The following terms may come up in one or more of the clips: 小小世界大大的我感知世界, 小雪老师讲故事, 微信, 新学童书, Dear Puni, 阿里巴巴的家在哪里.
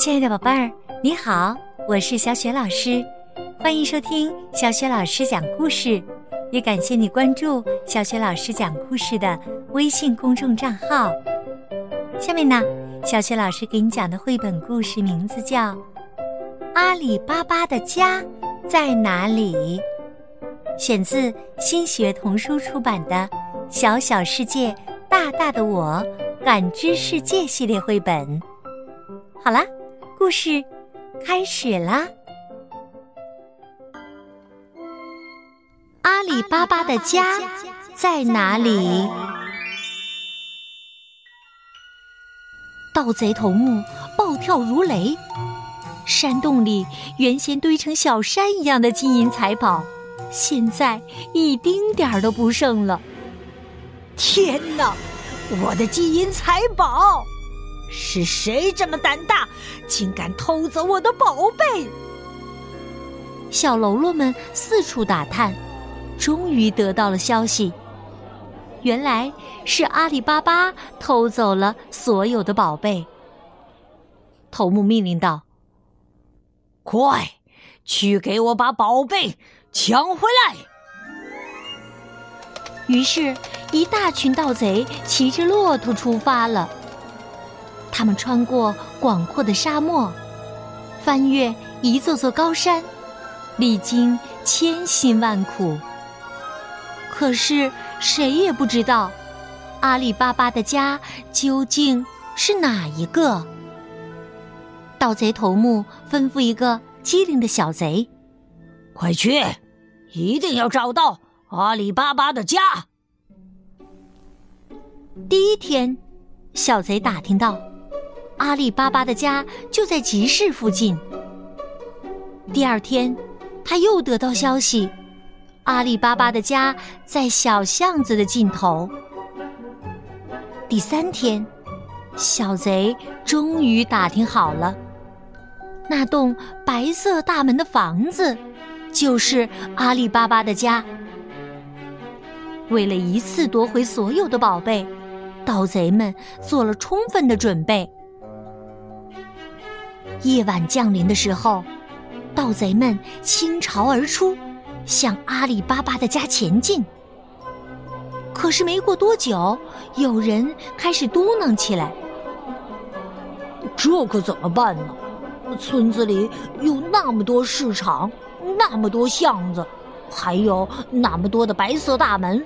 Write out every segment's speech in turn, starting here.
亲爱的宝贝儿，你好，我是小雪老师，欢迎收听小雪老师讲故事，也感谢你关注小雪老师讲故事的微信公众账号。下面呢，小雪老师给你讲的绘本故事名字叫《阿里巴巴的家在哪里》，选自新学童书出版的《小小世界大大的我感知世界》系列绘本。好啦，故事开始啦！阿里巴巴的家在哪里？盗贼头目暴跳如雷，山洞里原先堆成小山一样的金银财宝，现在一丁点儿都不剩了。天哪，我的金银财宝！是谁这么胆大，竟敢偷走我的宝贝？小喽啰们四处打探，终于得到了消息，原来是阿里巴巴偷走了所有的宝贝。头目命令道：“快，去给我把宝贝抢回来！”于是，一大群盗贼骑着骆驼出发了。他们穿过广阔的沙漠，翻越一座座高山，历经千辛万苦。可是谁也不知道，阿里巴巴的家究竟是哪一个？盗贼头目吩咐一个机灵的小贼：“快去，一定要找到阿里巴巴的家。”第一天，小贼打听到阿里巴巴的家就在集市附近。第二天，他又得到消息，阿里巴巴的家在小巷子的尽头。第三天，小贼终于打听好了，那栋白色大门的房子就是阿里巴巴的家。为了一次夺回所有的宝贝，盗贼们做了充分的准备。夜晚降临的时候，盗贼们倾巢而出，向阿里巴巴的家前进。可是没过多久，有人开始嘟囔起来：“这可怎么办呢？村子里有那么多市场，那么多巷子，还有那么多的白色大门，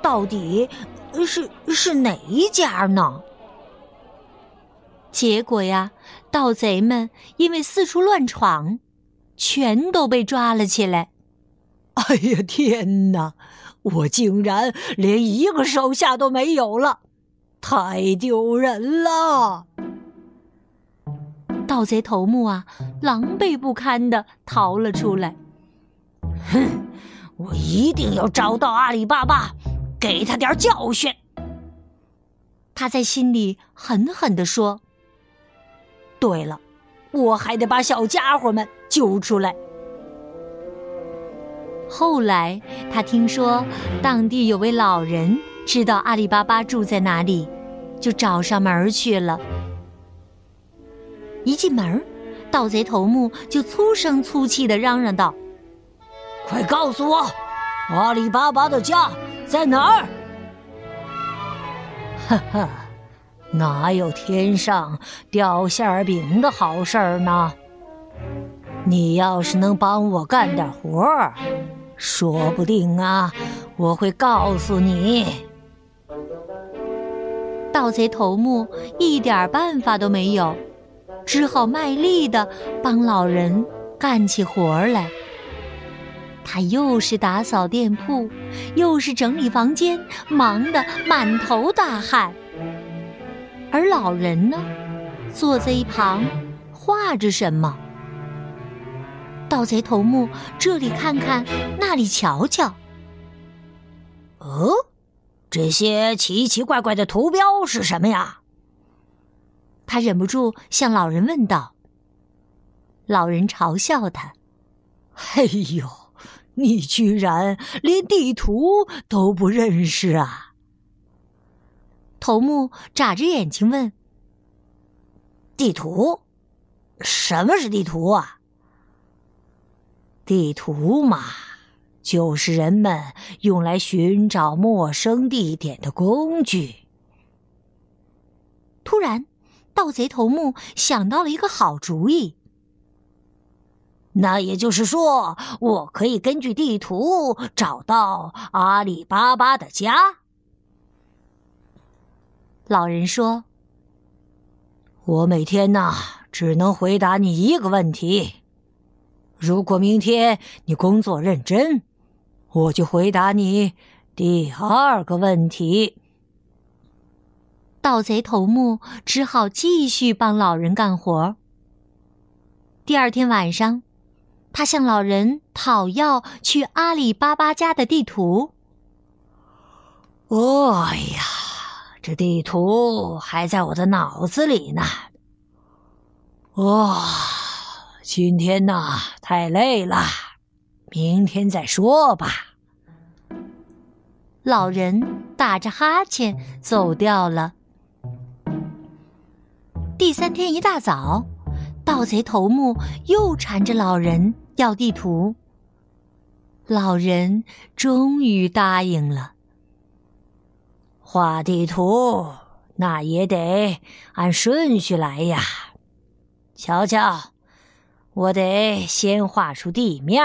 到底是哪一家呢？”结果呀，盗贼们因为四处乱闯，全都被抓了起来。哎呀，天哪！我竟然连一个手下都没有了，太丢人了！盗贼头目啊，狼狈不堪地逃了出来。哼，我一定要找到阿里巴巴，给他点教训！他在心里狠狠地说。对了，我还得把小家伙们揪出来。后来他听说当地有位老人知道阿里巴巴住在哪里，就找上门去了。一进门，盗贼头目就粗声粗气地嚷嚷道：“快告诉我，阿里巴巴的家在哪儿？”哈哈，哪有天上掉馅儿饼的好事儿呢？你要是能帮我干点活儿，说不定啊，我会告诉你。盗贼头目一点办法都没有，只好卖力地帮老人干起活儿来。他又是打扫店铺，又是整理房间，忙得满头大汗。而老人呢，坐在一旁画着什么。盗贼头目这里看看，那里瞧瞧。哦，这些奇奇怪怪的图标是什么呀？他忍不住向老人问道。老人嘲笑他：“哎呦，你居然连地图都不认识啊！”头目眨着眼睛问：“地图？什么是地图啊？地图嘛，就是人们用来寻找陌生地点的工具。突然，盗贼头目想到了一个好主意。那也就是说，我可以根据地图找到阿里巴巴的家。老人说：“我每天呢，只能回答你一个问题。如果明天你工作认真，我就回答你第二个问题。”盗贼头目只好继续帮老人干活。第二天晚上，他向老人讨要去阿里巴巴家的地图。哎呀，这地图还在我的脑子里呢。今天呢，太累了，明天再说吧。老人打着哈欠走掉了。第三天一大早，盗贼头目又缠着老人要地图。老人终于答应了。画地图，那也得按顺序来呀。瞧瞧，我得先画出地面。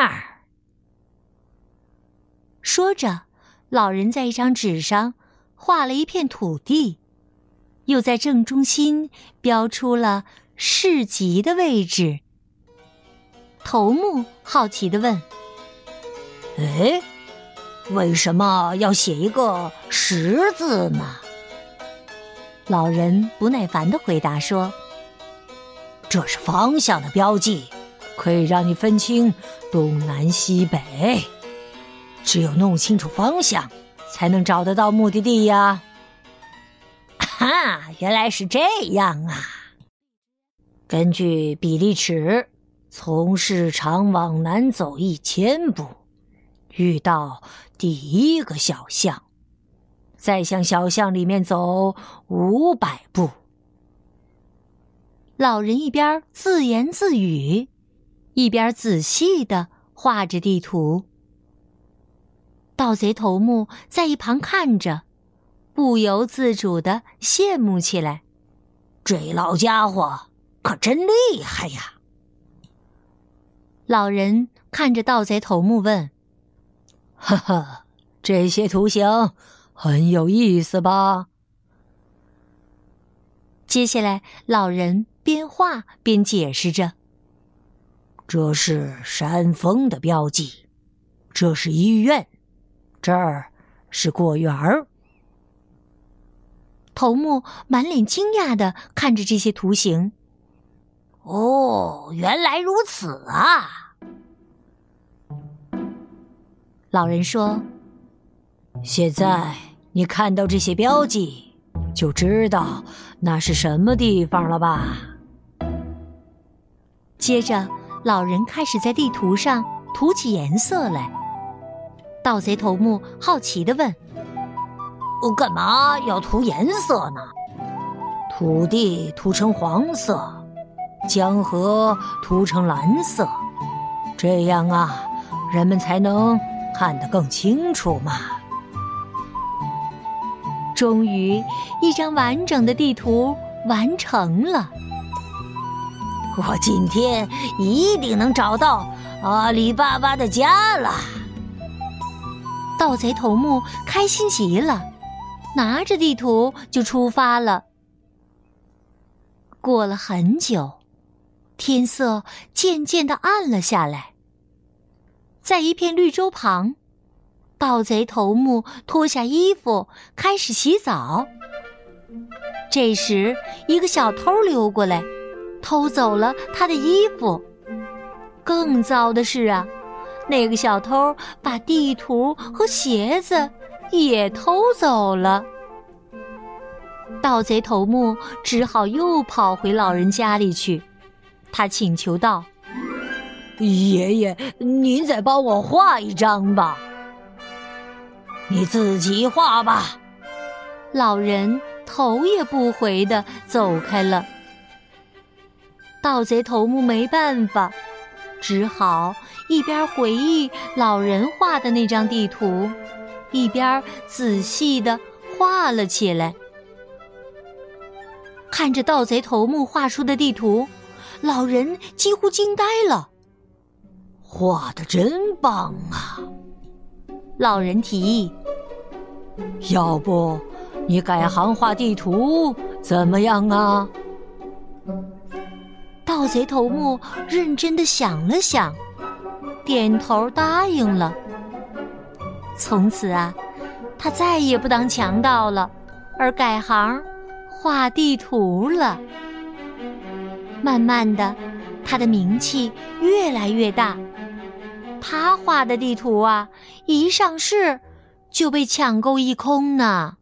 说着，老人在一张纸上画了一片土地，又在正中心标出了市集的位置。头目好奇地问：“哎，为什么要写一个十字呢？”老人不耐烦地回答说：“这是方向的标记，可以让你分清东南西北。只有弄清楚方向，才能找得到目的地呀。”啊，原来是这样啊！根据比例尺，从市场往南走1000步，遇到第一个小巷，再向小巷里面走500步。老人一边自言自语，一边仔细地画着地图。盗贼头目在一旁看着，不由自主地羡慕起来。这老家伙可真厉害呀！老人看着盗贼头目问：“哈哈，这些图形很有意思吧？”接下来，老人边画边解释着：“这是山峰的标记，这是医院，这儿是果园儿。”头目满脸惊讶地看着这些图形。哦，原来如此啊！老人说：“现在你看到这些标记，就知道那是什么地方了吧？”接着，老人开始在地图上涂起颜色来。盗贼头目好奇地问：“我干嘛要涂颜色呢？土地涂成黄色，江河涂成蓝色，这样啊，人们才能看得更清楚嘛。”终于，一张完整的地图完成了。我今天一定能找到阿里巴巴的家了！盗贼头目开心极了，拿着地图就出发了。过了很久，天色渐渐地暗了下来。在一片绿洲旁，盗贼头目脱下衣服开始洗澡。这时，一个小偷溜过来，偷走了他的衣服。更糟的是啊，那个小偷把地图和鞋子也偷走了。盗贼头目只好又跑回老人家里去。他请求道：“爷爷，您再帮我画一张吧。”“你自己画吧。”老人头也不回地走开了。盗贼头目没办法，只好一边回忆老人画的那张地图，一边仔细地画了起来。看着盗贼头目画出的地图，老人几乎惊呆了。画得真棒啊！老人提议，要不你改行画地图怎么样啊？盗贼头目认真地想了想，点头答应了。从此啊，他再也不当强盗了，而改行画地图了。慢慢的，他的名气越来越大，他画的地图啊，一上市就被抢购一空呢。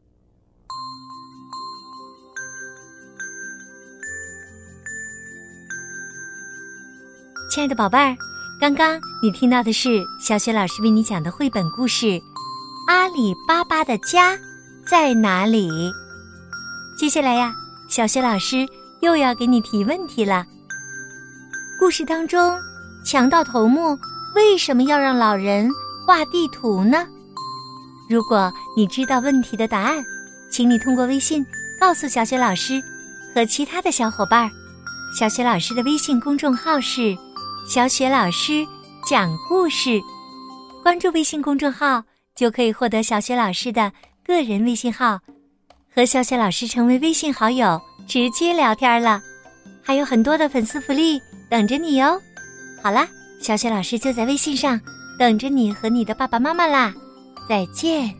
亲爱的宝贝儿，刚刚你听到的是小雪老师为你讲的绘本故事《阿里巴巴的家在哪里》。接下来呀，小雪老师又要给你提问题了。故事当中，强盗头目为什么要让老人画地图呢？如果你知道问题的答案，请你通过微信告诉小雪老师和其他的小伙伴。小雪老师的微信公众号是小雪老师讲故事，关注微信公众号就可以获得小雪老师的个人微信号，和小雪老师成为微信好友，直接聊天了，还有很多的粉丝福利等着你哟。好啦，小雪老师就在微信上等着你和你的爸爸妈妈啦，再见。